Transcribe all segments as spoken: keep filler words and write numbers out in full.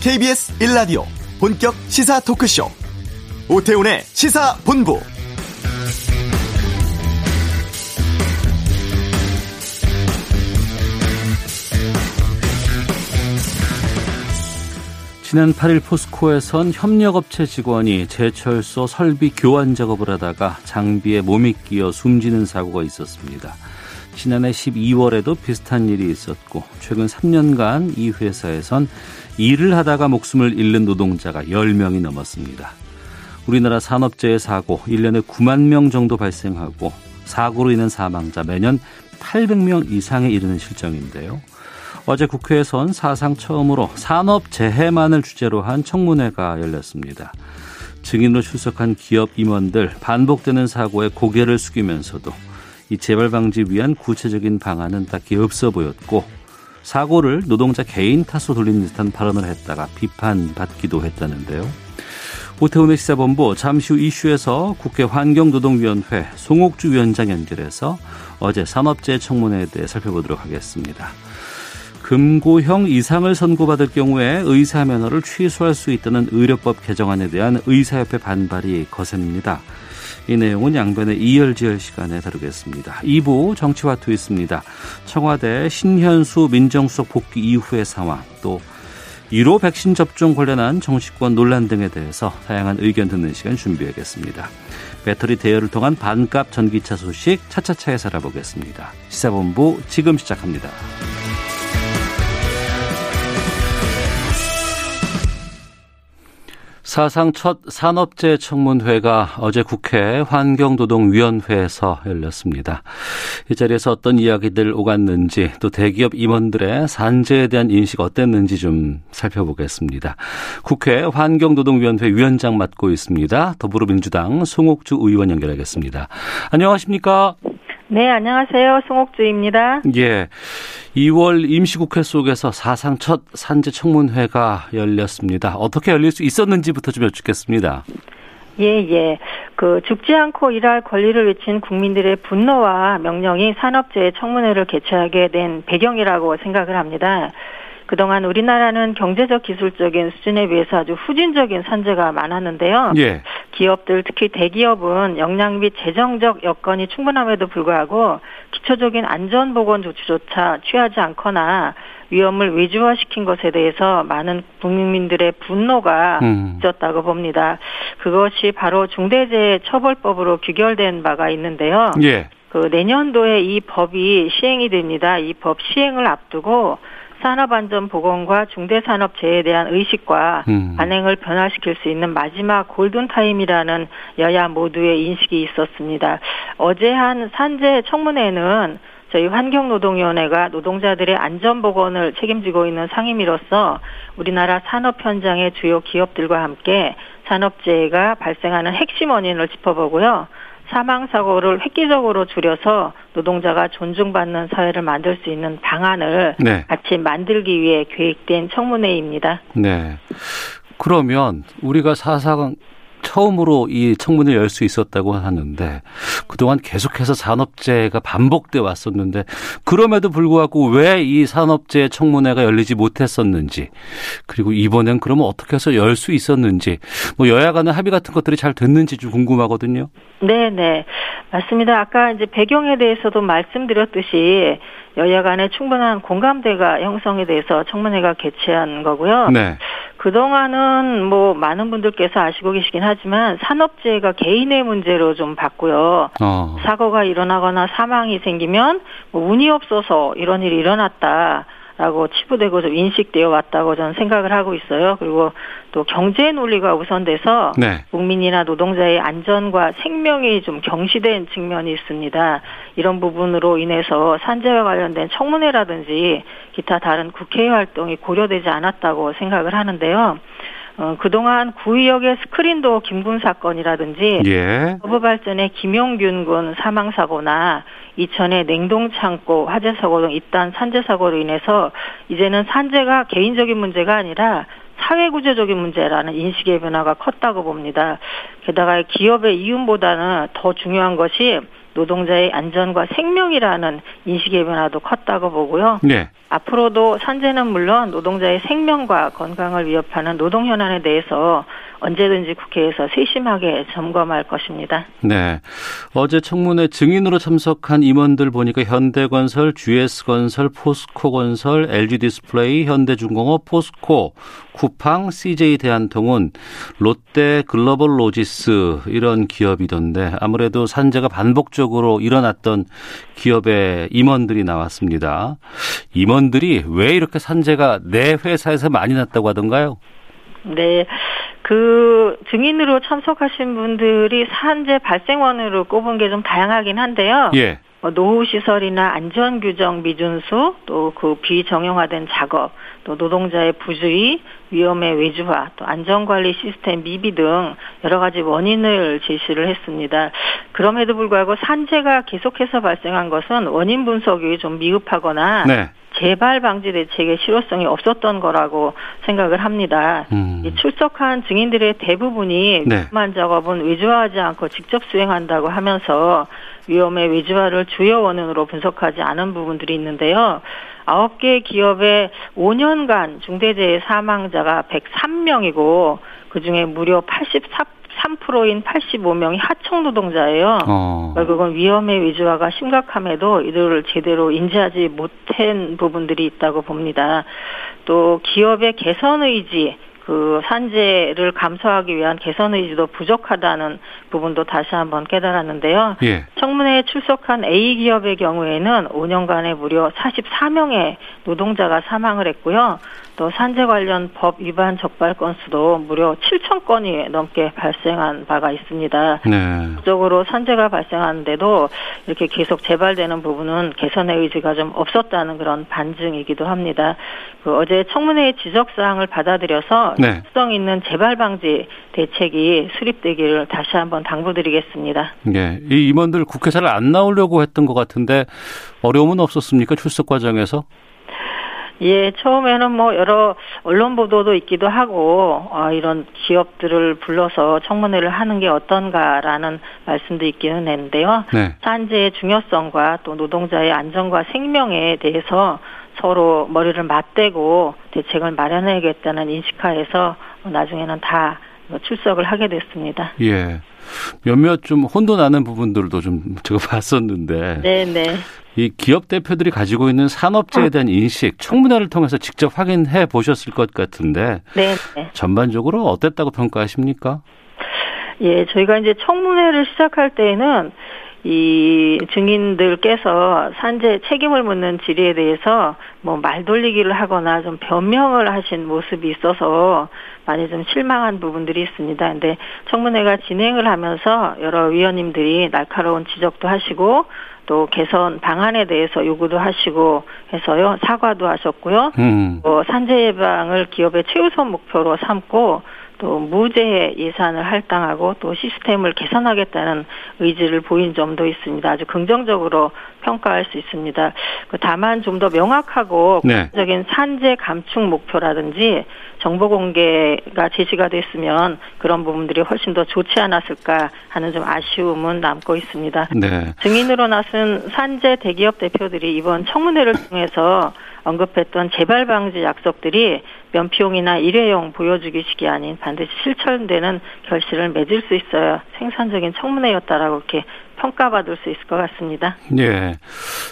케이비에스 일 라디오 본격 시사 토크쇼 오태훈의 시사본부. 지난 팔 일 포스코에선 협력업체 직원이 제철소 설비 교환 작업을 하다가 장비에 몸이 끼어 숨지는 사고가 있었습니다. 지난해 십이월에도 비슷한 일이 있었고 최근 삼 년간 이 회사에선 일을 하다가 목숨을 잃는 노동자가 열 명이 넘었습니다. 우리나라 산업재해 사고 일 년에 구만 명 정도 발생하고 사고로 인한 사망자 매년 팔백 명 이상에 이르는 실정인데요. 어제 국회에선 사상 처음으로 산업재해만을 주제로 한 청문회가 열렸습니다. 증인으로 출석한 기업 임원들, 반복되는 사고에 고개를 숙이면서도 이 재발 방지 위한 구체적인 방안은 딱히 없어 보였고 사고를 노동자 개인 탓으로 돌리는 듯한 발언을 했다가 비판받기도 했다는데요. 오태훈의 시사본부, 잠시 후 이슈에서 국회 환경노동위원회 송옥주 위원장 연결해서 어제 산업재해 청문회에 대해 살펴보도록 하겠습니다. 금고형 이상을 선고받을 경우에 의사 면허를 취소할 수 있다는 의료법 개정안에 대한 의사협회 반발이 거셉니다. 이 내용은 양변의 이열지열 시간에 다루겠습니다. 이 부 정치화투 있습니다. 청와대 신현수 민정수석 복귀 이후의 상황, 또 일 호 백신 접종 관련한 정치권 논란 등에 대해서 다양한 의견 듣는 시간 준비하겠습니다. 배터리 대여를 통한 반값 전기차 소식 차차차에 살아보겠습니다. 시사본부 지금 시작합니다. 사상 첫 산업재해 청문회가 어제 국회 환경노동위원회에서 열렸습니다. 이 자리에서 어떤 이야기들 오갔는지 또 대기업 임원들의 산재에 대한 인식 어땠는지 좀 살펴보겠습니다. 국회 환경노동위원회 위원장 맡고 있습니다. 더불어민주당 송옥주 의원 연결하겠습니다. 안녕하십니까? 네, 안녕하세요. 송옥주입니다. 예. 이월 임시국회 속에서 사상 첫 산재 청문회가 열렸습니다. 어떻게 열릴 수 있었는지부터 좀 여쭙겠습니다. 예, 예. 그 죽지 않고 일할 권리를 외친 국민들의 분노와 명령이 산업재해 청문회를 개최하게 된 배경이라고 생각을 합니다. 그동안 우리나라는 경제적 기술적인 수준에 비해서 아주 후진적인 산재가 많았는데요. 예. 기업들, 특히 대기업은 역량 및 재정적 여건이 충분함에도 불구하고 기초적인 안전보건 조치조차 취하지 않거나 위험을 외주화시킨 것에 대해서 많은 국민들의 분노가 음. 있었다고 봅니다. 그것이 바로 중대재해처벌법으로 규결된 바가 있는데요. 예. 그 내년도에 이 법이 시행이 됩니다. 이 법 시행을 앞두고 산업안전보건과 중대산업재해에 대한 의식과 음. 관행을 변화시킬 수 있는 마지막 골든타임이라는 여야 모두의 인식이 있었습니다. 어제 한 산재 청문회는 저희 환경노동위원회가 노동자들의 안전보건을 책임지고 있는 상임위로서 우리나라 산업 현장의 주요 기업들과 함께 산업재해가 발생하는 핵심 원인을 짚어보고요. 사망사고를 획기적으로 줄여서 노동자가 존중받는 사회를 만들 수 있는 방안을 네. 같이 만들기 위해 계획된 청문회입니다. 네. 그러면 우리가 사상 처음으로 이 청문회를 열 수 있었다고 하는데 그동안 계속해서 산업재해가 반복돼 왔었는데 그럼에도 불구하고 왜 이 산업재해 청문회가 열리지 못했었는지 그리고 이번엔 그러면 어떻게 해서 열 수 있었는지 뭐 여야 간의 합의 같은 것들이 잘 됐는지 좀 궁금하거든요. 네네. 맞습니다. 아까 이제 배경에 대해서도 말씀드렸듯이 여야 간에 충분한 공감대가 형성에 대해서 청문회가 개최한 거고요. 네. 그동안은 뭐 많은 분들께서 아시고 계시긴 하지만 산업재해가 개인의 문제로 좀 봤고요. 어. 사고가 일어나거나 사망이 생기면 뭐 운이 없어서 이런 일이 일어났다. 라고 치부되고 좀 인식되어 왔다고 저는 생각을 하고 있어요. 그리고 또 경제 논리가 우선돼서 네. 국민이나 노동자의 안전과 생명이 좀 경시된 측면이 있습니다. 이런 부분으로 인해서 산재와 관련된 청문회라든지 기타 다른 국회 활동이 고려되지 않았다고 생각을 하는데요. 어, 그동안 구의역의 스크린도 김군 사건이라든지 예. 서부 발전의 김용균 군 사망사고나 이천의 냉동창고 화재사고 등 잇단 산재사고로 인해서 이제는 산재가 개인적인 문제가 아니라 사회구조적인 문제라는 인식의 변화가 컸다고 봅니다. 게다가 기업의 이윤보다는 더 중요한 것이 노동자의 안전과 생명이라는 인식의 변화도 컸다고 보고요. 네. 앞으로도 산재는 물론 노동자의 생명과 건강을 위협하는 노동 현안에 대해서 언제든지 국회에서 세심하게 점검할 것입니다. 네. 어제 청문회 증인으로 참석한 임원들 보니까 현대건설, 지에스건설, 포스코건설, 엘지디스플레이, 현대중공업, 포스코, 쿠팡, 씨제이대한통운, 롯데글로벌로지스 이런 기업이던데 아무래도 산재가 반복적으로 일어났던 기업의 임원들이 나왔습니다. 임원들이 왜 이렇게 산재가 내 회사에서 많이 났다고 하던가요? 네. 그 증인으로 참석하신 분들이 산재 발생원으로 꼽은 게 좀 다양하긴 한데요. 예. 뭐 노후시설이나 안전규정 미준수, 또 그 비정형화된 작업, 또 노동자의 부주의, 위험의 외주화, 또 안전관리 시스템 미비 등 여러 가지 원인을 제시를 했습니다. 그럼에도 불구하고 산재가 계속해서 발생한 것은 원인 분석이 좀 미흡하거나 네. 재발 방지 대책의 실효성이 없었던 거라고 생각을 합니다. 음. 이 출석한 증인들의 대부분이 네. 위험한 작업은 외주화하지 않고 직접 수행한다고 하면서 위험의 외주화를 주요 원인으로 분석하지 않은 부분들이 있는데요. 아홉 개 기업의 오 년간 중대재해 사망자가 백삼 명이고 그중에 무려 팔십사 퍼센트 삼 퍼센트인 팔십오 명이 하청 노동자예요. 어. 결국은 위험의 위주화가 심각함에도 이들을 제대로 인지하지 못한 부분들이 있다고 봅니다. 또 기업의 개선 의지, 그 산재를 감소하기 위한 개선 의지도 부족하다는 부분도 다시 한번 깨달았는데요. 예. 청문회에 출석한 A 기업의 경우에는 오 년간에 무려 사십사 명의 노동자가 사망을 했고요. 또 산재 관련 법 위반 적발 건수도 무려 칠천 건이 넘게 발생한 바가 있습니다. 네. 적으로 산재가 발생하는데도 이렇게 계속 재발되는 부분은 개선의 의지가 좀 없었다는 그런 반증이기도 합니다. 그 어제 청문회의 지적사항을 받아들여서 네. 특성 있는 재발 방지 대책이 수립되기를 다시 한번 당부드리겠습니다. 네, 이 임원들 국회 잘 안 나오려고 했던 것 같은데 어려움은 없었습니까? 출석 과정에서? 예, 처음에는 뭐 여러 언론 보도도 있기도 하고 아, 이런 기업들을 불러서 청문회를 하는 게 어떤가라는 말씀도 있기는 했는데요. 네. 산재의 중요성과 또 노동자의 안전과 생명에 대해서 서로 머리를 맞대고 대책을 마련해야겠다는 인식하에서 나중에는 다 출석을 하게 됐습니다. 예. 몇몇 좀 혼돈하는 부분들도 좀 제가 봤었는데 네네. 이 기업 대표들이 가지고 있는 산업재해에 대한 인식 청문회를 통해서 직접 확인해 보셨을 것 같은데 네네. 전반적으로 어땠다고 평가하십니까? 예, 저희가 이제 청문회를 시작할 때에는 이 증인들께서 산재 책임을 묻는 질의에 대해서 뭐 말 돌리기를 하거나 좀 변명을 하신 모습이 있어서 많이 좀 실망한 부분들이 있습니다. 그런데 청문회가 진행을 하면서 여러 위원님들이 날카로운 지적도 하시고 또 개선 방안에 대해서 요구도 하시고 해서요. 사과도 하셨고요. 음. 또 산재 예방을 기업의 최우선 목표로 삼고 또 무죄 예산을 할당하고 또 시스템을 개선하겠다는 의지를 보인 점도 있습니다. 아주 긍정적으로 평가할 수 있습니다. 다만 좀 더 명확하고 구체적인 네. 산재 감축 목표라든지 정보 공개가 제시가 됐으면 그런 부분들이 훨씬 더 좋지 않았을까 하는 좀 아쉬움은 남고 있습니다. 네. 증인으로 나선 산재 대기업 대표들이 이번 청문회를 통해서 언급했던 재발 방지 약속들이 면피용이나 일회용 보여주기 식이 아닌 반드시 실천되는 결실을 맺을 수 있어야 생산적인 청문회였다라고 이렇게 평가받을 수 있을 것 같습니다. 예,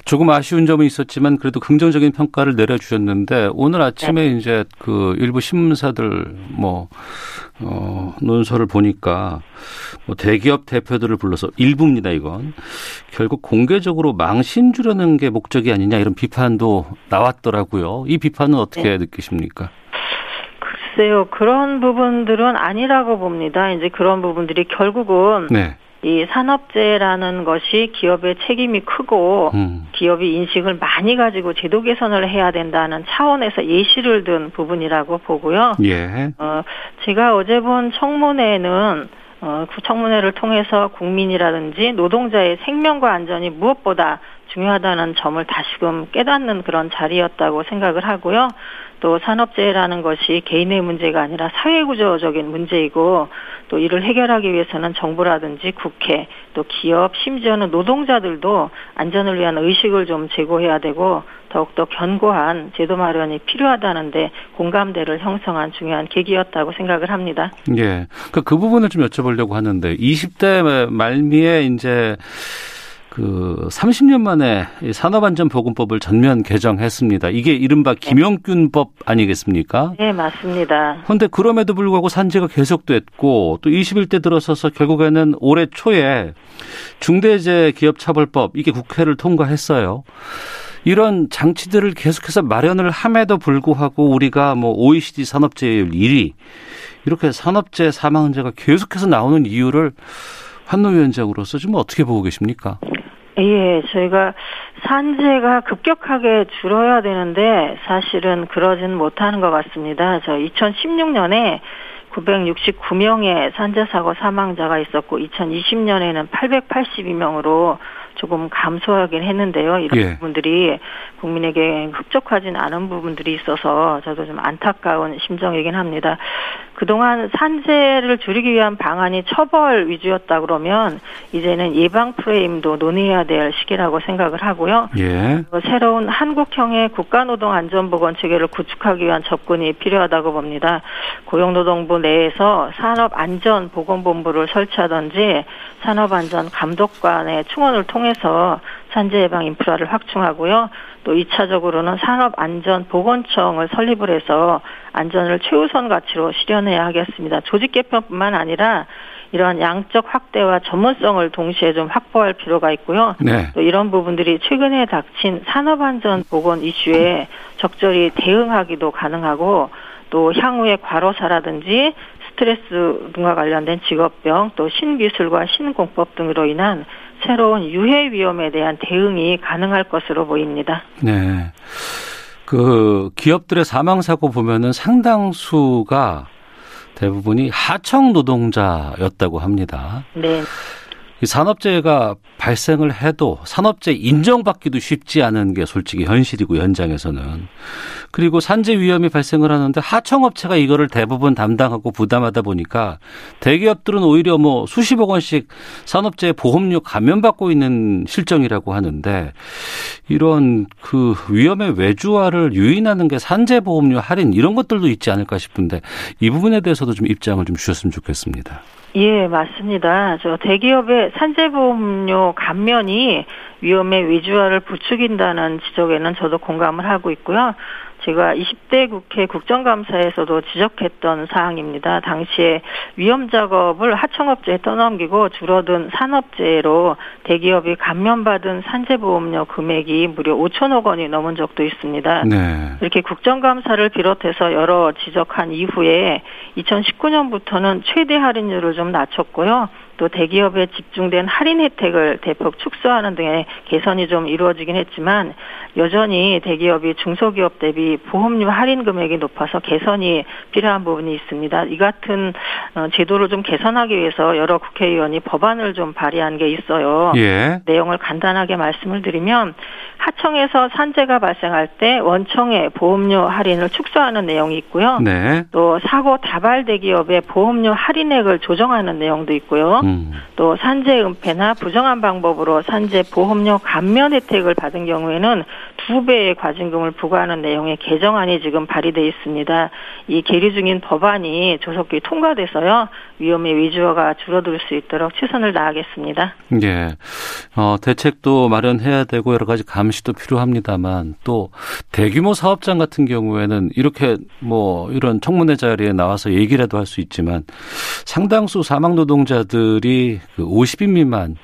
조금 아쉬운 점은 있었지만 그래도 긍정적인 평가를 내려주셨는데 오늘 아침에 네. 이제 그 일부 신문사들 뭐 어, 논설을 보니까 뭐 대기업 대표들을 불러서 일부입니다 이건 결국 공개적으로 망신 주려는 게 목적이 아니냐 이런 비판도 나왔더라고요. 이 비판은 어떻게 네. 느끼십니까? 글쎄요, 그런 부분들은 아니라고 봅니다. 이제 그런 부분들이 결국은. 네. 이 산업재해라는 것이 기업의 책임이 크고 음. 기업이 인식을 많이 가지고 제도 개선을 해야 된다는 차원에서 예시를 든 부분이라고 보고요. 예. 어, 제가 어제 본 청문회는 어, 그 청문회를 통해서 국민이라든지 노동자의 생명과 안전이 무엇보다 중요하다는 점을 다시금 깨닫는 그런 자리였다고 생각을 하고요. 또 산업재해라는 것이 개인의 문제가 아니라 사회구조적인 문제이고 또 이를 해결하기 위해서는 정부라든지 국회, 또 기업, 심지어는 노동자들도 안전을 위한 의식을 좀 제고해야 되고 더욱더 견고한 제도 마련이 필요하다는데 공감대를 형성한 중요한 계기였다고 생각을 합니다. 예, 그, 그 부분을 좀 여쭤보려고 하는데 이십 대 말미에 이제 그 삼십 년 만에 산업안전보건법을 전면 개정했습니다. 이게 이른바 김용균법 아니겠습니까? 네, 맞습니다. 그런데 그럼에도 불구하고 산재가 계속됐고 또 이십일 대 들어서서 결국에는 올해 초에 중대재해기업처벌법 이게 국회를 통과했어요. 이런 장치들을 계속해서 마련을 함에도 불구하고 우리가 뭐 오이시디 산업재해율 일 위 이렇게 산업재해 사망자가 계속해서 나오는 이유를 환노위원장으로서 좀 어떻게 보고 계십니까? 예, 저희가 산재가 급격하게 줄어야 되는데 사실은 그러진 못하는 것 같습니다. 저 이천십육 년에 구백육십구 명의 산재사고 사망자가 있었고 이천이십 년에는 팔백팔십이 명으로 조금 감소하긴 했는데요. 이런 예. 부분들이 국민에게 흡족하진 않은 부분들이 있어서 저도 좀 안타까운 심정이긴 합니다. 그동안 산재를 줄이기 위한 방안이 처벌 위주였다 그러면 이제는 예방 프레임도 논의해야 될 시기라고 생각을 하고요. 예. 새로운 한국형의 국가노동안전보건체계를 구축하기 위한 접근이 필요하다고 봅니다. 고용노동부 내에서 산업안전보건본부를 설치하든지 산업안전감독관의 충원을 통해서 산재 예방 인프라를 확충하고요. 또 이 차적으로는 산업안전보건청을 설립을 해서 안전을 최우선 가치로 실현해야 하겠습니다. 조직 개편뿐만 아니라 이러한 양적 확대와 전문성을 동시에 좀 확보할 필요가 있고요. 네. 또 이런 부분들이 최근에 닥친 산업안전보건 이슈에 적절히 대응하기도 가능하고 또 향후의 과로사라든지 스트레스 등과 관련된 직업병, 또 신기술과 신공법 등으로 인한 새로운 유해 위험에 대한 대응이 가능할 것으로 보입니다. 네, 그 기업들의 사망 사고 보면은 상당수가 대부분이 하청 노동자였다고 합니다. 네. 이 산업재해가 발생을 해도 산업재해 인정받기도 쉽지 않은 게 솔직히 현실이고 현장에서는. 그리고 산재 위험이 발생을 하는데 하청업체가 이거를 대부분 담당하고 부담하다 보니까 대기업들은 오히려 뭐 수십억 원씩 산업재해 보험료 감면받고 있는 실정이라고 하는데 이런 그 위험의 외주화를 유인하는 게 산재보험료 할인 이런 것들도 있지 않을까 싶은데 이 부분에 대해서도 좀 입장을 좀 주셨으면 좋겠습니다. 예, 맞습니다. 저 대기업의 산재보험료 감면이 위험의 위주화를 부추긴다는 지적에는 저도 공감을 하고 있고요. 제가 이십 대 국회 국정감사에서도 지적했던 사항입니다. 당시에 위험작업을 하청업체에 떠넘기고 줄어든 산업재해로 대기업이 감면받은 산재보험료 금액이 무려 오천억 원이 넘은 적도 있습니다. 네. 이렇게 국정감사를 비롯해서 여러 지적한 이후에 이천십구 년부터는 최대 할인율을 좀 낮췄고요. 또 대기업에 집중된 할인 혜택을 대폭 축소하는 등의 개선이 좀 이루어지긴 했지만 여전히 대기업이 중소기업 대비 보험료 할인 금액이 높아서 개선이 필요한 부분이 있습니다. 이 같은 제도를 좀 개선하기 위해서 여러 국회의원이 법안을 좀 발의한 게 있어요. 예. 내용을 간단하게 말씀을 드리면 하청에서 산재가 발생할 때 원청의 보험료 할인을 축소하는 내용이 있고요. 네. 또 사고 다발 대기업의 보험료 할인액을 조정하는 내용도 있고요. 음. 또 산재 은폐나 부정한 방법으로 산재 보험료 감면 혜택을 받은 경우에는 두 배의 과징금을 부과하는 내용의 개정안이 지금 발의되어 있습니다. 이 계류 중인 법안이 조속히 통과돼서요. 위험의 위주화가 줄어들 수 있도록 최선을 다하겠습니다. 예. 어, 대책도 마련해야 되고 여러 가지 감시도 필요합니다만 또 대규모 사업장 같은 경우에는 이렇게 뭐 이런 청문회 자리에 나와서 얘기라도 할 수 있지만 상당수 사망 노동자들이 그 오십 인 미만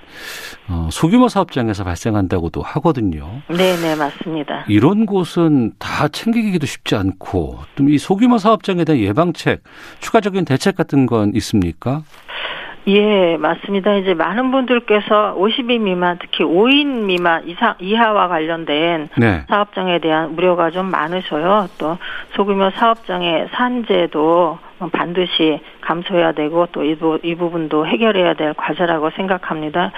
어, 소규모 사업장에서 발생한다고도 하거든요. 네, 네, 맞습니다. 이런 곳은 다 챙기기도 쉽지 않고 좀 이 소규모 사업장에 대한 예방책, 추가적인 대책 같은 건 있습니까? 예, 맞습니다. 이제 많은 분들께서 오십 인 미만, 특히 오 인 미만 이상, 이하와 관련된 네. 사업장에 대한 우려가 좀 많으셔요. 또 소규모 사업장의 산재도 반드시 감소해야 되고 또 이 이 부분도 해결해야 될 과제라고 생각합니다.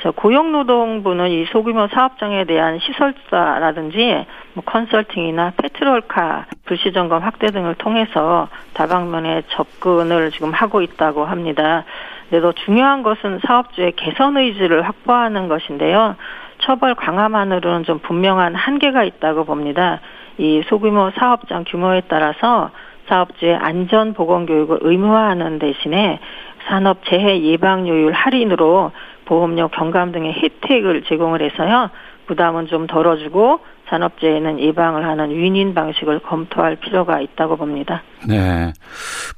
저 고용노동부는 이 소규모 사업장에 대한 시설사라든지 뭐 컨설팅이나 페트롤카 불시점검 확대 등을 통해서 다방면의 접근을 지금 하고 있다고 합니다. 근데 더 중요한 것은 사업주의 개선 의지를 확보하는 것인데요. 처벌 강화만으로는 좀 분명한 한계가 있다고 봅니다. 이 소규모 사업장 규모에 따라서 사업주의 안전보건교육을 의무화하는 대신에 산업재해 예방요율 할인으로 보험료 경감 등의 혜택을 제공을 해서요. 부담은 좀 덜어주고 산업재해는 예방을 하는 윈윈 방식을 검토할 필요가 있다고 봅니다. 네,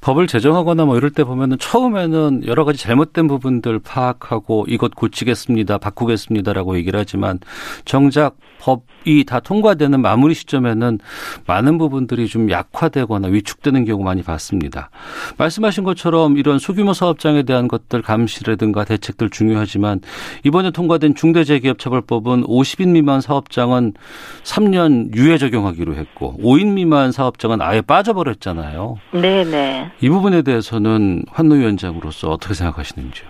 법을 제정하거나 뭐 이럴 때 보면은 처음에는 여러 가지 잘못된 부분들 파악하고 이것 고치겠습니다, 바꾸겠습니다라고 얘기를 하지만 정작 법이 다 통과되는 마무리 시점에는 많은 부분들이 좀 약화되거나 위축되는 경우 많이 봤습니다. 말씀하신 것처럼 이런 소규모 사업장에 대한 것들 감시라든가 대책들 중요하지만 이번에 통과된 중대재해처벌법은 오십 인 미만 사업장은 삼 년 유예 적용하기로 했고 오 인 미만 사업장은 아예 빠져버렸잖아요. 네네. 이 부분에 대해서는 환노위원장으로서 어떻게 생각하시는지요?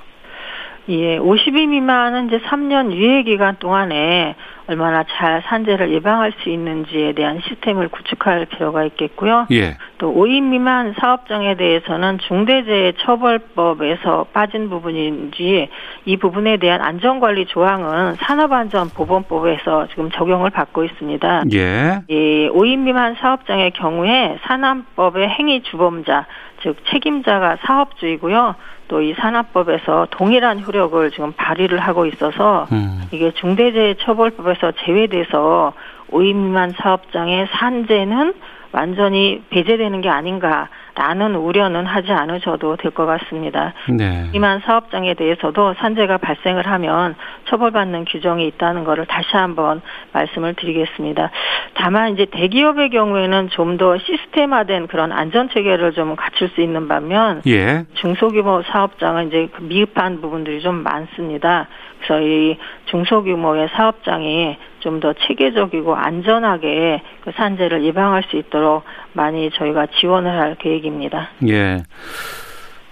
예, 오십 인 미만은 이제 삼 년 유예 기간 동안에 얼마나 잘 산재를 예방할 수 있는지에 대한 시스템을 구축할 필요가 있겠고요. 예. 또 오 인 미만 사업장에 대해서는 중대재해처벌법에서 빠진 부분인지 이 부분에 대한 안전관리 조항은 산업안전보건법에서 지금 적용을 받고 있습니다. 예. 예, 오 인 미만 사업장의 경우에 산안법의 행위 주범자, 즉 책임자가 사업주이고요. 또 이 산안법에서 동일한 효력을 지금 발휘를 하고 있어서 음. 이게 중대재해처벌법에서 제외돼서 오 인 미만 사업장의 산재는 완전히 배제되는 게 아닌가라는 우려는 하지 않으셔도 될 것 같습니다. 네. 미만 사업장에 대해서도 산재가 발생을 하면 처벌받는 규정이 있다는 것을 다시 한번 말씀을 드리겠습니다. 다만 이제 대기업의 경우에는 좀 더 시스템화된 그런 안전 체계를 좀 갖출 수 있는 반면 예. 중소규모 사업장은 이제 미흡한 부분들이 좀 많습니다. 그래서 이 중소규모의 사업장이 좀 더 체계적이고 안전하게 그 산재를 예방할 수 있도록 많이 저희가 지원을 할 계획입니다. 예.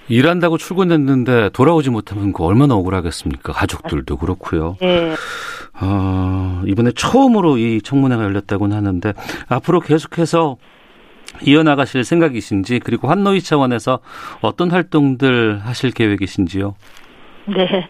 일한다고 출근했는데 돌아오지 못하면 그 얼마나 억울하겠습니까? 가족들도 그렇고요. 예. 어, 이번에 처음으로 이 청문회가 열렸다고는 하는데 앞으로 계속해서 이어나가실 생각이신지 그리고 환노위 차원에서 어떤 활동들 하실 계획이신지요? 네.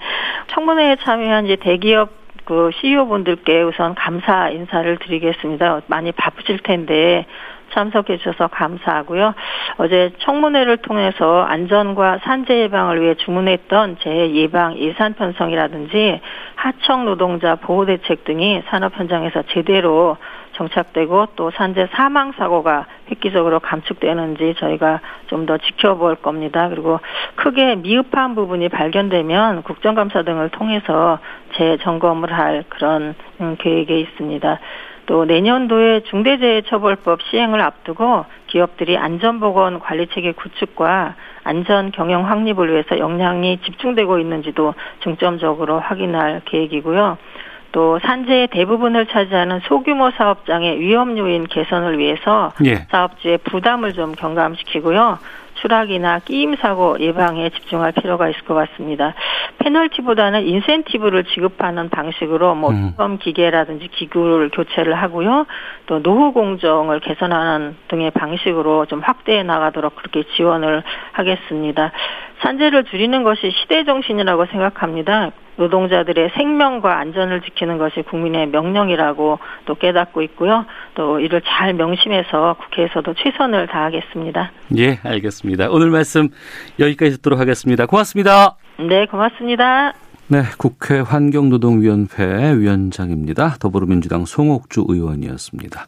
청문회에 참여한 이제 대기업 그 씨이오분들께 우선 감사 인사를 드리겠습니다. 많이 바쁘실 텐데 참석해 주셔서 감사하고요. 어제 청문회를 통해서 안전과 산재 예방을 위해 주문했던 재해 예방 예산 편성이라든지 하청 노동자 보호 대책 등이 산업 현장에서 제대로 정착되고 또 산재 사망 사고가 획기적으로 감축되는지 저희가 좀 더 지켜볼 겁니다. 그리고 크게 미흡한 부분이 발견되면 국정감사 등을 통해서 재점검을 할 그런 계획에 있습니다. 또 내년도에 중대재해처벌법 시행을 앞두고 기업들이 안전보건 관리체계 구축과 안전경영 확립을 위해서 역량이 집중되고 있는지도 중점적으로 확인할 계획이고요. 또 산재의 대부분을 차지하는 소규모 사업장의 위험 요인 개선을 위해서 예. 사업주의 부담을 좀 경감시키고요. 추락이나 끼임 사고 예방에 집중할 필요가 있을 것 같습니다. 페널티보다는 인센티브를 지급하는 방식으로 뭐 음. 기계라든지 기구를 교체를 하고요. 또 노후 공정을 개선하는 등의 방식으로 좀 확대해 나가도록 그렇게 지원을 하겠습니다. 산재를 줄이는 것이 시대 정신이라고 생각합니다. 노동자들의 생명과 안전을 지키는 것이 국민의 명령이라고 또 깨닫고 있고요. 또 이를 잘 명심해서 국회에서도 최선을 다하겠습니다. 예, 알겠습니다. 오늘 말씀 여기까지 듣도록 하겠습니다. 고맙습니다. 네, 고맙습니다. 네, 국회 환경노동위원회 위원장입니다. 더불어민주당 송옥주 의원이었습니다.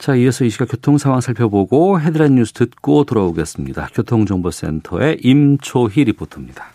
자, 이어서 이 시각 교통 상황 살펴보고 헤드라인 뉴스 듣고 돌아오겠습니다. 교통정보센터의 임초희 리포터입니다.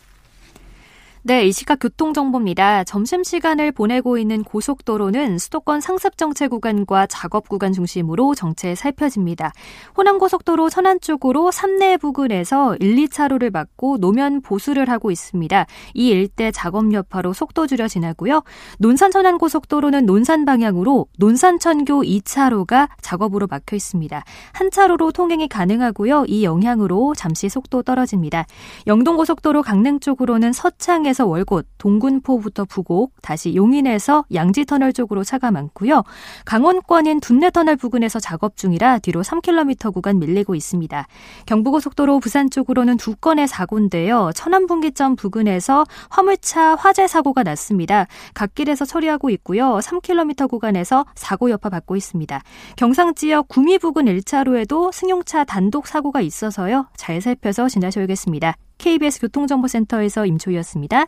네, 이 시각 교통정보입니다. 점심시간을 보내고 있는 고속도로는 수도권 상습정체 구간과 작업 구간 중심으로 정체 살펴집니다. 호남고속도로 천안 쪽으로 삼내 부근에서 일, 이차로를 막고 노면 보수를 하고 있습니다. 이 일대 작업 여파로 속도 줄여 지나고요. 논산 천안고속도로는 논산 방향으로 논산천교 이차로가 작업으로 막혀 있습니다. 한 차로로 통행이 가능하고요. 이 영향으로 잠시 속도 떨어집니다. 영동고속도로 강릉 쪽으로는 서창에 용인에서 월곶, 동군포부터 부곡, 다시 용인에서 양지터널 쪽으로 차가 많고요. 강원권인 둔내터널 부근에서 작업 중이라 뒤로 삼 킬로미터 구간 밀리고 있습니다. 경부고속도로 부산 쪽으로는 두 건의 사고인데요. 천안분기점 부근에서 화물차 화재 사고가 났습니다. 갓길에서 처리하고 있고요. 삼 킬로미터 구간에서 사고 여파 받고 있습니다. 경상 지역 구미 부근 일 차로에도 승용차 단독 사고가 있어서요. 잘 살펴서 지나셔야겠습니다. 케이비에스 교통정보센터에서 임초희였습니다.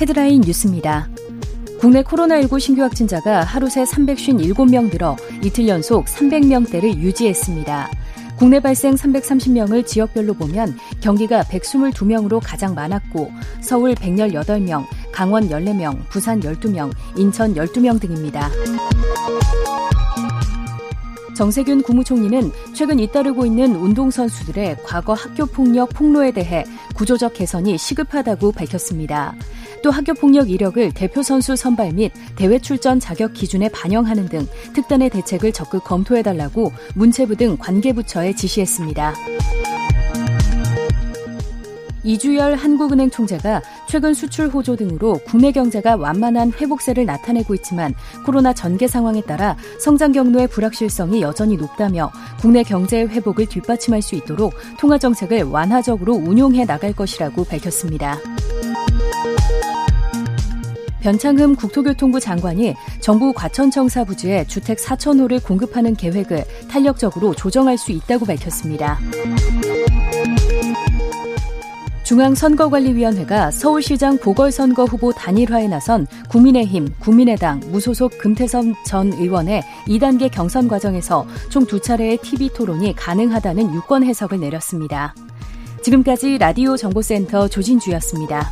헤드라인 뉴스입니다. 국내 코로나십구 신규 확진자가 하루 새 삼백오십칠 명 늘어 이틀 연속 삼백 명대를 유지했습니다. 국내 발생 삼백삼십 명을 지역별로 보면 경기가 백이십이 명으로 가장 많았고 서울 백십팔 명, 강원 십사 명, 부산 십이 명, 인천 십이 명 등입니다. 정세균 국무총리는 최근 잇따르고 있는 운동선수들의 과거 학교폭력 폭로에 대해 구조적 개선이 시급하다고 밝혔습니다. 또 학교폭력 이력을 대표 선수 선발 및 대회 출전 자격 기준에 반영하는 등 특단의 대책을 적극 검토해달라고 문체부 등 관계부처에 지시했습니다. 이주열 한국은행 총재가 최근 수출 호조 등으로 국내 경제가 완만한 회복세를 나타내고 있지만 코로나 전개 상황에 따라 성장 경로의 불확실성이 여전히 높다며 국내 경제의 회복을 뒷받침할 수 있도록 통화 정책을 완화적으로 운용해 나갈 것이라고 밝혔습니다. 변창흠 국토교통부 장관이 정부 과천청사 부지에 주택 사천 호를 공급하는 계획을 탄력적으로 조정할 수 있다고 밝혔습니다. 중앙선거관리위원회가 서울시장 보궐선거 후보 단일화에 나선 국민의힘, 국민의당, 무소속 금태섭 전 의원의 이 단계 경선 과정에서 총 두 차례의 티비 토론이 가능하다는 유권 해석을 내렸습니다. 지금까지 라디오 정보센터 조진주였습니다.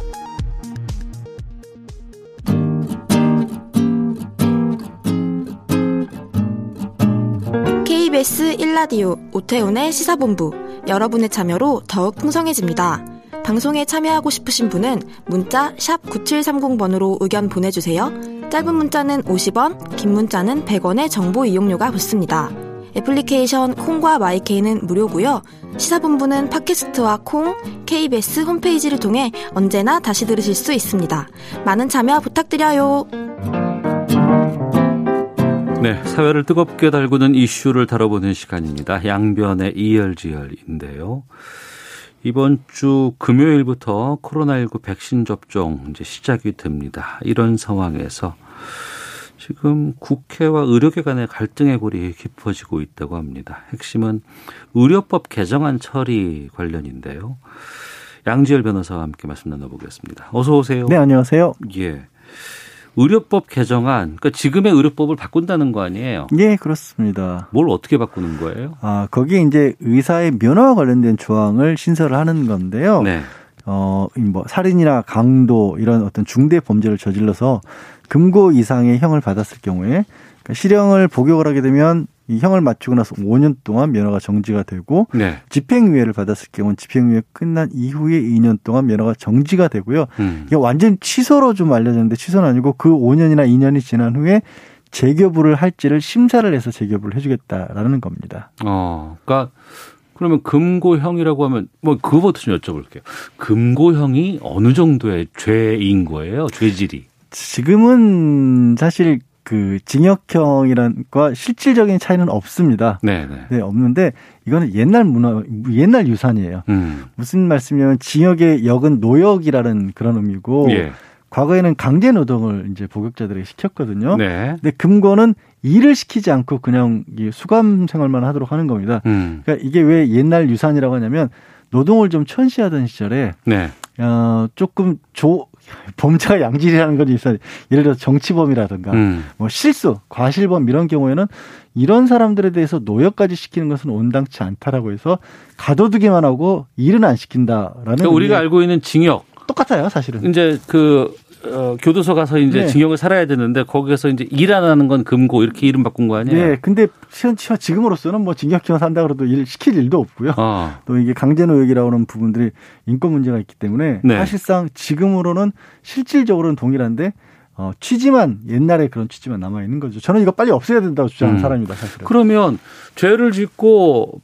케이비에스 일 라디오 오태훈의 시사본부, 여러분의 참여로 더욱 풍성해집니다. 방송에 참여하고 싶으신 분은 문자 샵 구칠삼공 번으로 의견 보내주세요. 짧은 문자는 오십 원, 긴 문자는 백 원의 정보 이용료가 붙습니다. 애플리케이션 콩과 마이케이는 무료고요. 시사본부는 팟캐스트와 콩, 케이비에스 홈페이지를 통해 언제나 다시 들으실 수 있습니다. 많은 참여 부탁드려요. 네, 사회를 뜨겁게 달구는 이슈를 다뤄보는 시간입니다. 양변의 이열지열인데요. 이번 주 금요일부터 코로나십구 백신 접종 이제 시작이 됩니다. 이런 상황에서 지금 국회와 의료계 간의 갈등의 골이 깊어지고 있다고 합니다. 핵심은 의료법 개정안 처리 관련인데요. 양지열 변호사와 함께 말씀 나눠보겠습니다. 어서 오세요. 네, 안녕하세요. 예. 의료법 개정안, 그러니까 지금의 의료법을 바꾼다는 거 아니에요? 예, 그렇습니다. 뭘 어떻게 바꾸는 거예요? 아, 거기에 이제 의사의 면허와 관련된 조항을 신설을 하는 건데요. 네. 어, 뭐 살인이나 강도 이런 어떤 중대 범죄를 저질러서 금고 이상의 형을 받았을 경우에 그러니까 실형을 복역을 하게 되면 이 형을 맞추고 나서 오 년 동안 면허가 정지가 되고 네. 집행유예를 받았을 경우는 집행유예 끝난 이후에 이 년 동안 면허가 정지가 되고요. 음. 이게 완전 취소로 좀 알려졌는데 취소는 아니고 그 오 년이나 이 년이 지난 후에 재교부를 할지를 심사를 해서 재교부를 해주겠다라는 겁니다. 어, 그러니까 그러면 금고형이라고 하면 뭐 그거부터 좀 여쭤볼게요. 금고형이 어느 정도의 죄인 거예요? 죄질이? 지금은 사실 그 징역형이란과 실질적인 차이는 없습니다. 네네. 네, 없는데 이거는 옛날 문화, 옛날 유산이에요. 음. 무슨 말씀이냐면 징역의 역은 노역이라는 그런 의미고 예. 과거에는 강제 노동을 이제 복역자들에게 시켰거든요. 네. 근데 금고는 일을 시키지 않고 그냥 수감 생활만 하도록 하는 겁니다. 음. 그러니까 이게 왜 옛날 유산이라고 하냐면 노동을 좀 천시하던 시절에 네. 어, 조금 조 범죄가 양질이라는 건 있어요. 예를 들어서 정치범이라든가 음. 뭐 실수, 과실범 이런 경우에는 이런 사람들에 대해서 노역까지 시키는 것은 온당치 않다라고 해서 가둬두기만 하고 일은 안 시킨다라는. 그러니까 우리가 알고 있는 징역 똑같아요, 사실은. 이제 그 어, 교도소 가서 이제 네. 징역을 살아야 되는데 거기에서 이제 일 안 하는 건 금고 이렇게 이름 바꾼 거 아니에요? 네, 근데 지금으로서는 뭐 징역형을 산다 그래도 일 시킬 일도 없고요. 어. 또 이게 강제노역이라고 하는 부분들이 인권 문제가 있기 때문에 네. 사실상 지금으로는 실질적으로는 동일한데 어, 취지만 옛날에 그런 취지만 남아 있는 거죠. 저는 이거 빨리 없애야 된다고 주장하는 음. 사람입니다, 사실은. 그러면 죄를 짓고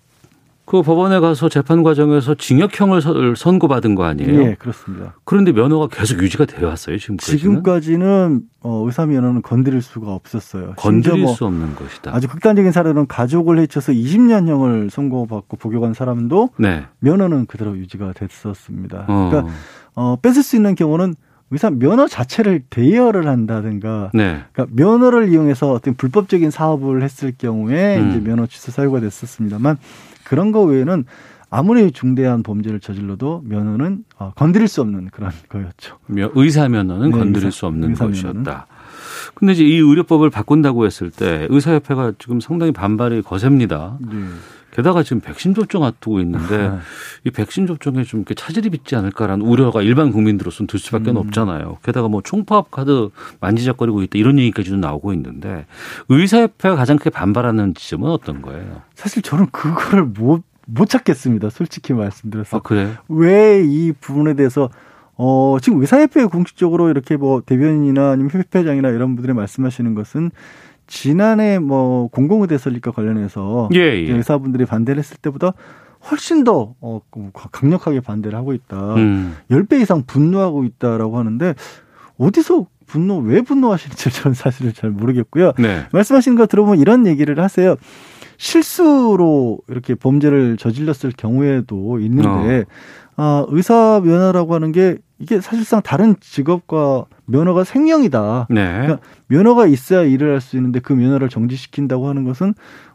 그 법원에 가서 재판 과정에서 징역형을 선고받은 거 아니에요? 네, 그렇습니다. 그런데 면허가 계속 유지가 되어 왔어요, 지금까지는? 지금까지는 의사 면허는 건드릴 수가 없었어요. 건드릴 뭐 수 없는 것이다. 아주 극단적인 사례는 가족을 해쳐서 이십 년형을 선고받고 복역한 사람도 네. 면허는 그대로 유지가 됐었습니다. 어. 그러니까 어, 뺏을 수 있는 경우는 의사 면허 자체를 대여를 한다든가, 네. 그러니까 면허를 이용해서 어떤 불법적인 사업을 했을 경우에 음. 이제 면허 취소 사유가 됐었습니다만, 그런 거 외에는 아무리 중대한 범죄를 저질러도 면허는 건드릴 수 없는 그런 거였죠. 의사 면허는 네, 건드릴 의사, 수 없는 것이었다. 그런데 이제 이 의료법을 바꾼다고 했을 때 의사협회가 지금 상당히 반발이 거셉니다. 네. 게다가 지금 백신 접종 앞두고 있는데 이 백신 접종에 좀 이렇게 차질이 빚지 않을까라는 우려가 일반 국민들로서는 들 수밖에 음. 없잖아요. 게다가 뭐 총파업 카드 만지작거리고 있다 이런 얘기까지도 나오고 있는데 의사협회가 가장 크게 반발하는 지점은 어떤 거예요? 사실 저는 그거를 못, 못 찾겠습니다. 솔직히 말씀드려서. 아, 그래요? 왜 이 부분에 대해서 어, 지금 의사협회 공식적으로 이렇게 뭐 대변인이나 아니면 협회장이나 이런 분들이 말씀하시는 것은 지난해 뭐 공공의대 설립과 관련해서 예, 예. 의사분들이 반대를 했을 때보다 훨씬 더 어, 강력하게 반대를 하고 있다. 음. 십 배 이상 분노하고 있다라고 하는데 어디서 분노, 왜 분노하시는지 저는 사실은 잘 모르겠고요. 네. 말씀하시는 거 들어보면 이런 얘기를 하세요. 실수로 이렇게 범죄를 저질렀을 경우에도 있는데 어. 아, 의사 면허라고 하는 게 이게 사실상 다른 직업과 면허가 생명이다. 네. 그러니까 면허가 있어야 일을 할 수 있는데 그 면허를 정지시킨다고 하는 것은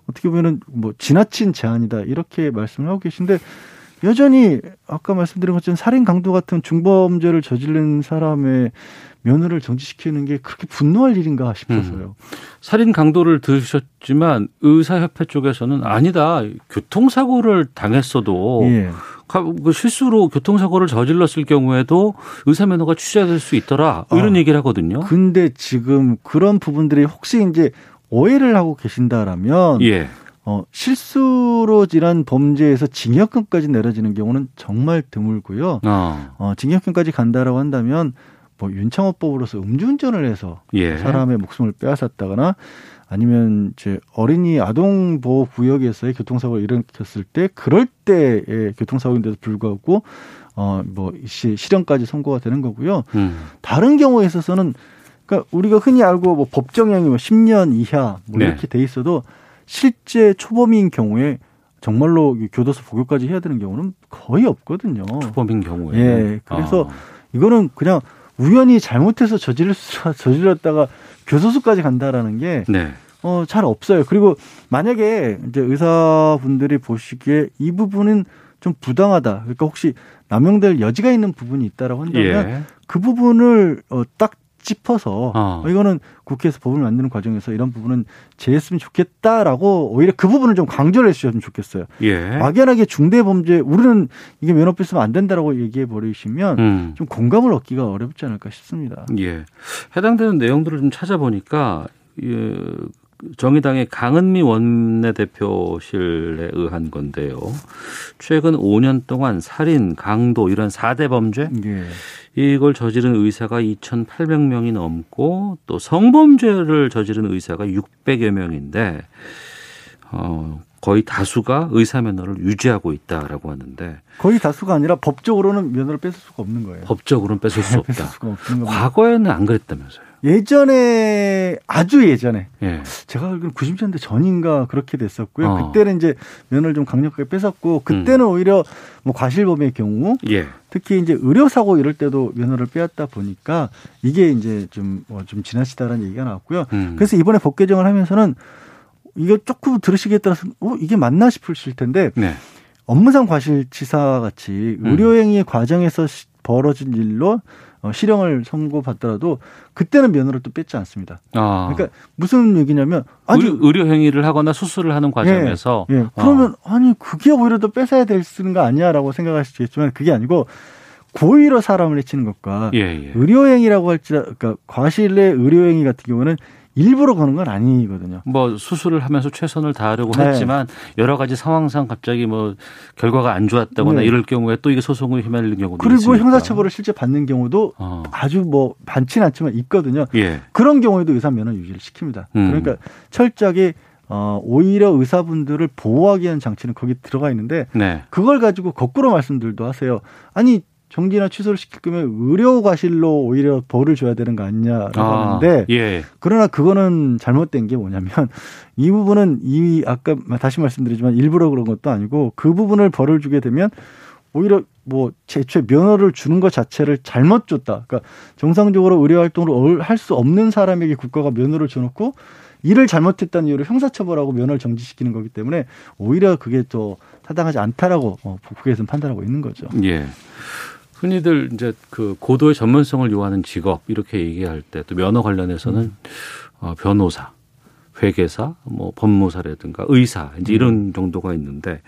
어떻게 보면 뭐 지나친 제한이다 이렇게 말씀을 하고 계신데 여전히 아까 말씀드린 것처럼 살인 강도 같은 중범죄를 저지른 사람의 면허를 정지시키는 게 그렇게 분노할 일인가 싶어서요. 음. 살인 강도를 들으셨지만 의사협회 쪽에서는 아니다. 교통사고를 당했어도 예. 실수로 교통사고를 저질렀을 경우에도 의사 면허가 취소될 수 있더라. 이런 아, 얘기를 하거든요. 근데 지금 그런 부분들이 혹시 이제 오해를 하고 계신다라면 예. 어, 실수로 지난 범죄에서 징역형까지 내려지는 경우는 정말 드물고요. 어. 어, 징역형까지 간다라고 한다면 뭐 윤창호법으로서 음주운전을 해서 예. 사람의 목숨을 빼앗았다거나 아니면 이제 어린이 아동 보호 구역에서의 교통사고를 일으켰을 때 그럴 때의 교통사고인데도 불구하고 어, 뭐 실형까지 선고가 되는 거고요. 음. 다른 경우에 있어서는 그러니까 우리가 흔히 알고 뭐 법정형이 뭐 십 년 이하 뭐 네. 이렇게 돼 있어도 실제 초범인 경우에 정말로 교도소 복역까지 해야 되는 경우는 거의 없거든요. 초범인 경우에. 예. 그래서 아. 이거는 그냥 우연히 잘못해서 저질렀다가 교도소까지 간다라는 게 네. 어, 잘 없어요. 그리고 만약에 이제 의사분들이 보시기에 이 부분은 좀 부당하다. 그러니까 혹시 남용될 여지가 있는 부분이 있다라고 한다면 예. 그 부분을 어, 딱 짚어서 어. 이거는 국회에서 법을 만드는 과정에서 이런 부분은 제했으면 좋겠다라고 오히려 그 부분을 좀 강조를 해주셨으면 좋겠어요. 예. 막연하게 중대범죄 우리는 이게 면허 뺏으면 안 된다라고 얘기해버리시면 음. 좀 공감을 얻기가 어렵지 않을까 싶습니다. 예, 해당되는 내용들을 좀 찾아보니까 예, 정의당의 강은미 원내대표실에 의한 건데요. 최근 오 년 동안 살인, 강도 이런 사 대 범죄 예. 이걸 저지른 의사가 이천팔백 명이 넘고 또 성범죄를 저지른 의사가 육백여 명인데 어, 거의 다수가 의사 면허를 유지하고 있다라고 하는데 거의 다수가 아니라 법적으로는 면허를 뺏을 수가 없는 거예요. 법적으로는 뺏을 수 없다. 뺏을 수가 없는 과거에는 안 그랬다면서요. 예전에 아주 예전에 예. 제가 알기로는 구십 년대 전인가 그렇게 됐었고요. 어. 그때는 이제 면허를 좀 강력하게 뺏었고 그때는 음. 오히려 뭐 과실범의 경우 예. 특히 이제 의료사고 이럴 때도 면허를 빼앗다 보니까 이게 이제 좀, 뭐 좀 지나치다라는 얘기가 나왔고요. 음. 그래서 이번에 법 개정을 하면서는 이거 조금 들으시기에 따라서 어, 이게 맞나 싶으실 텐데 네. 업무상 과실치사 같이 의료행위 음. 과정에서 벌어진 일로 어, 실형을 선고받더라도 그때는 면허를 또 뺏지 않습니다. 아. 그러니까 무슨 얘기냐면 아주 의료, 의료 행위를 하거나 수술을 하는 과정에서 예, 예. 어. 그러면 아니 그게 오히려 더 뺏어야 될 수는 거 아니야라고 생각하시겠지만 그게 아니고 고의로 사람을 해치는 것과 예, 예. 의료 행위라고 할지 그러니까 과실의 의료 행위 같은 경우는 일부러 거는 건 아니거든요. 뭐 수술을 하면서 최선을 다하려고 네. 했지만 여러 가지 상황상 갑자기 뭐 결과가 안 좋았다거나 네. 이럴 경우에 또 이게 소송을 휘말리는 경우도 그리고 있으니까. 형사처벌을 실제 받는 경우도 어. 아주 뭐 많지는 않지만 있거든요. 예. 그런 경우에도 의사 면허 유지를 시킵니다. 음. 그러니까 철저하게 어, 오히려 의사분들을 보호하기 위한 장치는 거기 들어가 있는데 네. 그걸 가지고 거꾸로 말씀들도 하세요. 아니 정지나 취소를 시킬 거면 의료 과실로 오히려 벌을 줘야 되는 거 아니냐라고 아, 하는데 예. 그러나 그거는 잘못된 게 뭐냐면 이 부분은 이 아까 다시 말씀드리지만 일부러 그런 것도 아니고 그 부분을 벌을 주게 되면 오히려 뭐 제초에 면허를 주는 것 자체를 잘못 줬다. 그러니까 정상적으로 의료 활동을 할 수 없는 사람에게 국가가 면허를 줘놓고 일을 잘못했다는 이유로 형사처벌하고 면허를 정지시키는 거기 때문에 오히려 그게 또 타당하지 않다라고 국회에서는 판단하고 있는 거죠. 예. 흔히들 이제 그 고도의 전문성을 요하는 직업 이렇게 얘기할 때 또 면허 관련해서는 음. 어, 변호사, 회계사, 뭐 법무사라든가 의사 이제 음. 이런 정도가 있는데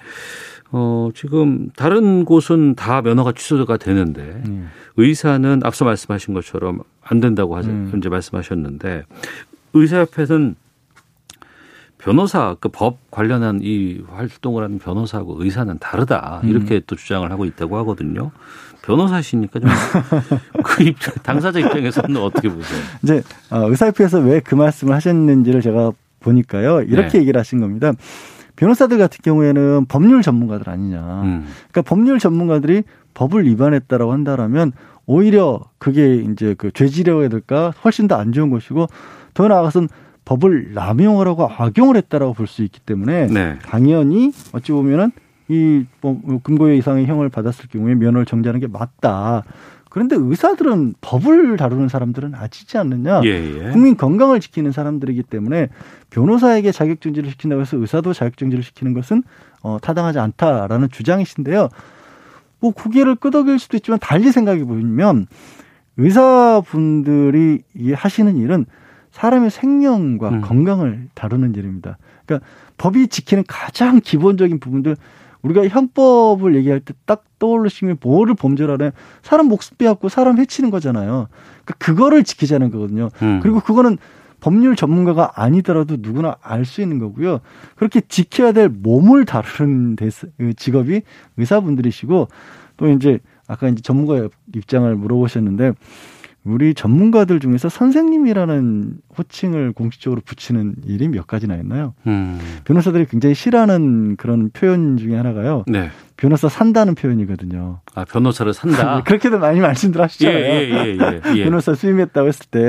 어, 지금 다른 곳은 다 면허가 취소가 되는데 음. 의사는 앞서 말씀하신 것처럼 안 된다고 하자, 음. 이제 말씀하셨는데 의사협회는 변호사, 그 법 관련한 이 활동을 하는 변호사하고 의사는 다르다 이렇게 음. 또 주장을 하고 있다고 하거든요. 변호사시니까 좀 그 입장, 당사자 입장에서는 어떻게 보세요? 이제 의사협회에서 왜 그 말씀을 하셨는지를 제가 보니까요. 이렇게 네. 얘기를 하신 겁니다. 변호사들 같은 경우에는 법률 전문가들 아니냐. 음. 그러니까 법률 전문가들이 법을 위반했다라고 한다라면 오히려 그게 이제 그 죄지려야 될까 훨씬 더 안 좋은 것이고 더 나아가서는 법을 남용하라고 악용을 했다라고 볼 수 있기 때문에 네. 당연히 어찌 보면은 이 금고의 이상의 형을 받았을 경우에 면허를 정지하는 게 맞다. 그런데 의사들은 법을 다루는 사람들은 아시지 않느냐. 예, 예. 국민 건강을 지키는 사람들이기 때문에 변호사에게 자격정지를 시킨다고 해서 의사도 자격정지를 시키는 것은 어, 타당하지 않다라는 주장이신데요. 뭐 고개를 끄덕일 수도 있지만 달리 생각해 보면 의사분들이 하시는 일은 사람의 생명과 음. 건강을 다루는 일입니다. 그러니까 법이 지키는 가장 기본적인 부분들 우리가 형법을 얘기할 때 딱 떠올리시면 뭐를 범죄라 하냐 사람 목숨 빼앗고 사람 해치는 거잖아요. 그러니까 그거를 지키자는 거거든요. 음. 그리고 그거는 법률 전문가가 아니더라도 누구나 알 수 있는 거고요. 그렇게 지켜야 될 몸을 다루는 직업이 의사분들이시고 또 이제 아까 이제 전문가 입장을 물어보셨는데 우리 전문가들 중에서 선생님이라는 호칭을 공식적으로 붙이는 일이 몇 가지나 있나요? 음. 변호사들이 굉장히 싫어하는 그런 표현 중에 하나가요. 네. 변호사 산다는 표현이거든요. 아, 변호사를 산다. 그렇게도 많이 말씀들 하시잖아요. 예, 예, 예, 예. 변호사 수임했다고 했을 때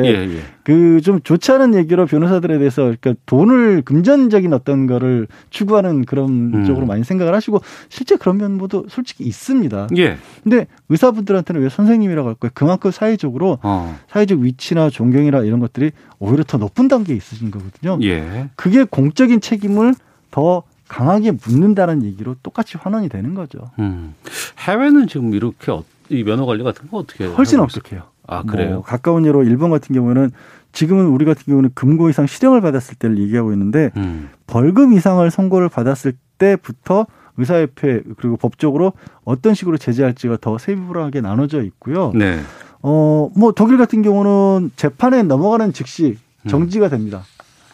그 좀 예, 예. 좋지 않은 얘기로 변호사들에 대해서 그러니까 돈을 금전적인 어떤 거를 추구하는 그런 음. 쪽으로 많이 생각을 하시고 실제 그런 면모도 솔직히 있습니다. 예. 근데 의사분들한테는 왜 선생님이라고 할 거예요? 그만큼 사회적으로 어. 사회적 위치나 존경이나 이런 것들이 오히려 더 높은 단계에 있으신 거거든요. 예. 그게 공적인 책임을 더 강하게 묻는다는 얘기로 똑같이 환원이 되는 거죠. 음. 해외는 지금 이렇게 이 면허 관리 같은 거 어떻게 해요? 훨씬 엄격해요. 아, 그래요? 뭐 가까운 예로 일본 같은 경우에는 지금은 우리 같은 경우는 금고 이상 실형을 받았을 때를 얘기하고 있는데 음. 벌금 이상을 선고를 받았을 때부터 의사협회 그리고 법적으로 어떤 식으로 제재할지가 더 세부하게 나눠져 있고요. 네. 어, 뭐 독일 같은 경우는 재판에 넘어가는 즉시 정지가 음. 됩니다.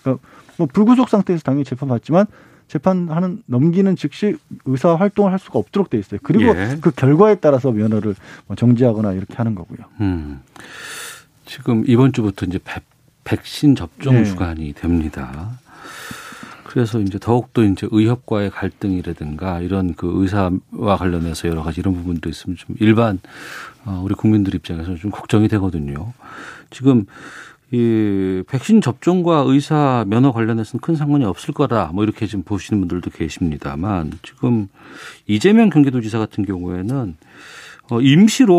그러니까 뭐 불구속 상태에서 당연히 재판받지만 재판하는 넘기는 즉시 의사 활동을 할 수가 없도록 돼 있어요. 그리고 예. 그 결과에 따라서 면허를 정지하거나 이렇게 하는 거고요. 음. 지금 이번 주부터 이제 백, 백신 접종 네. 주간이 됩니다. 그래서 이제 더욱더 이제 의협과의 갈등이라든가 이런 그 의사와 관련해서 여러 가지 이런 부분도 있으면 좀 일반 우리 국민들 입장에서 좀 걱정이 되거든요. 지금 이 백신 접종과 의사 면허 관련해서는 큰 상관이 없을 거다. 뭐 이렇게 지금 보시는 분들도 계십니다만 지금 이재명 경기도지사 같은 경우에는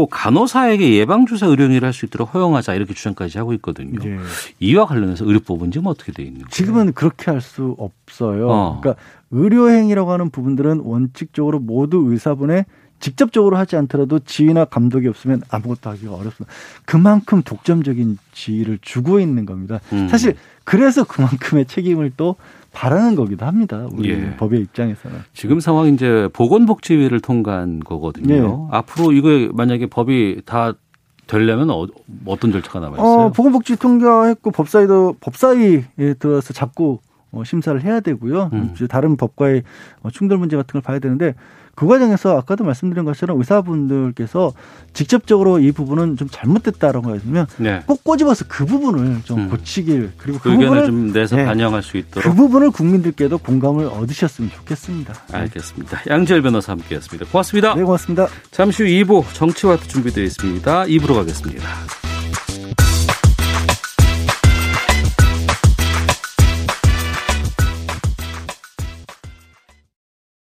임시로 간호사에게 예방주사 의료행위를 할 수 있도록 허용하자 이렇게 주장까지 하고 있거든요. 네. 이와 관련해서 의료법은 지금 어떻게 돼 있는 거예요? 지금은 그렇게 할 수 없어요. 어. 그러니까 의료행위라고 하는 부분들은 원칙적으로 모두 의사분의 직접적으로 하지 않더라도 지휘나 감독이 없으면 아무것도 하기가 어렵습니다. 그만큼 독점적인 지위를 주고 있는 겁니다. 음. 사실 그래서 그만큼의 책임을 또 바라는 거기도 합니다. 우리 예. 법의 입장에서는. 지금 상황이 이제 보건복지위를 통과한 거거든요. 예. 앞으로 이거 만약에 법이 다 되려면 어, 어떤 절차가 남아 있어요? 어, 보건복지위 통과했고 법사위도 법사위에 들어서 잡고 어, 심사를 해야 되고요. 음. 다른 법과의 충돌 문제 같은 걸 봐야 되는데 그 과정에서 아까도 말씀드린 것처럼 의사분들께서 직접적으로 이 부분은 좀 잘못됐다라는 거였으면 네. 꼭 꼬집어서 그 부분을 좀 음. 고치길 그리고 그, 그 의견을 좀 내서 네. 반영할 수 있도록 그 부분을 국민들께도 공감을 얻으셨으면 좋겠습니다. 알겠습니다. 양지열 변호사 함께했습니다. 고맙습니다. 네, 고맙습니다. 잠시 후 이 부 정치와도 준비되어 있습니다. 이 부로 가겠습니다.